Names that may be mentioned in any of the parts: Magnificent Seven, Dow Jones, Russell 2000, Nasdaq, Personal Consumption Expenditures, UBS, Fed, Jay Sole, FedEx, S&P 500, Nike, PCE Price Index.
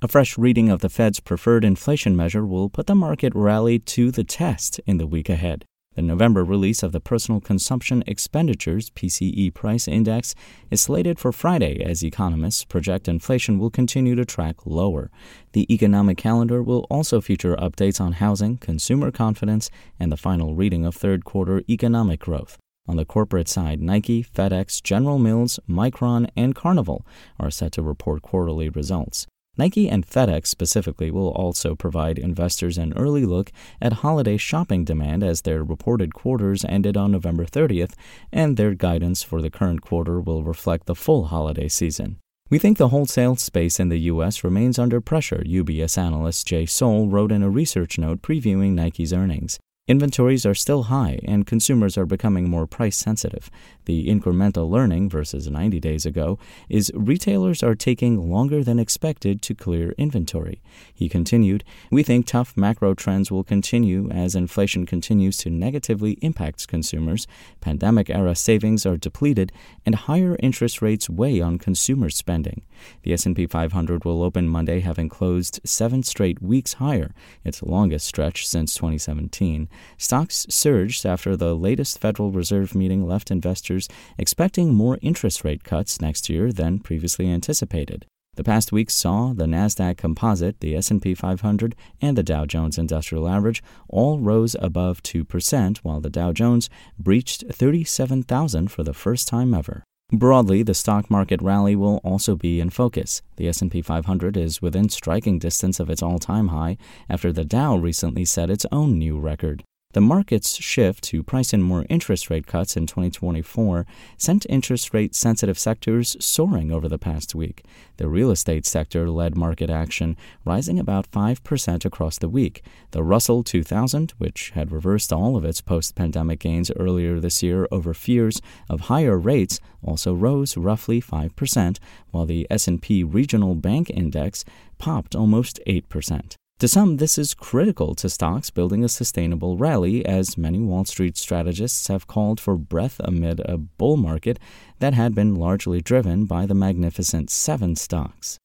A fresh reading of the Fed's preferred inflation measure will put the market rally to the test in the week ahead. The November release of the Personal Consumption Expenditures PCE Price Index is slated for Friday as economists project inflation will continue to track lower. The economic calendar will also feature updates on housing, consumer confidence, and the final reading of third-quarter economic growth. On the corporate side, Nike, FedEx, General Mills, Micron, and Carnival are set to report quarterly results. Nike and FedEx specifically will also provide investors an early look at holiday shopping demand as their reported quarters ended on November 30th, and their guidance for the current quarter will reflect the full holiday season. We think the wholesale space in the U.S. remains under pressure, UBS analyst Jay Sole wrote in a research note previewing Nike's earnings. Inventories are still high, and consumers are becoming more price-sensitive. The incremental learning versus 90 days ago is retailers are taking longer than expected to clear inventory. He continued, "We think tough macro trends will continue as inflation continues to negatively impact consumers, pandemic-era savings are depleted, and higher interest rates weigh on consumer spending." The S&P 500 will open Monday having closed 7 straight weeks higher, its longest stretch since 2017. Stocks surged after the latest Federal Reserve meeting left investors expecting more interest rate cuts next year than previously anticipated. The past week saw the Nasdaq Composite, the S&P 500, and the Dow Jones Industrial Average all rose above 2%, while the Dow Jones breached 37,000 for the first time ever. Broadly, the stock market rally will also be in focus. The S&P 500 is within striking distance of its all-time high after the Dow recently set its own new record. The market's shift to price in more interest rate cuts in 2024 sent interest rate-sensitive sectors soaring over the past week. The real estate sector led market action, rising about 5% across the week. The Russell 2000, which had reversed all of its post-pandemic gains earlier this year over fears of higher rates, also rose roughly 5%, while the S&P Regional Bank Index popped almost 8%. To some, this is critical to stocks building a sustainable rally, as many Wall Street strategists have called for breath amid a bull market that had been largely driven by the Magnificent Seven stocks.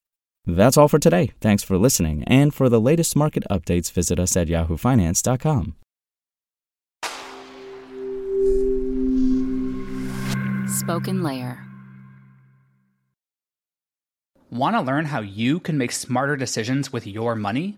That's all for today. Thanks for listening, and for the latest market updates, visit us at yahoofinance.com. Spoken Layer. Want to learn how you can make smarter decisions with your money?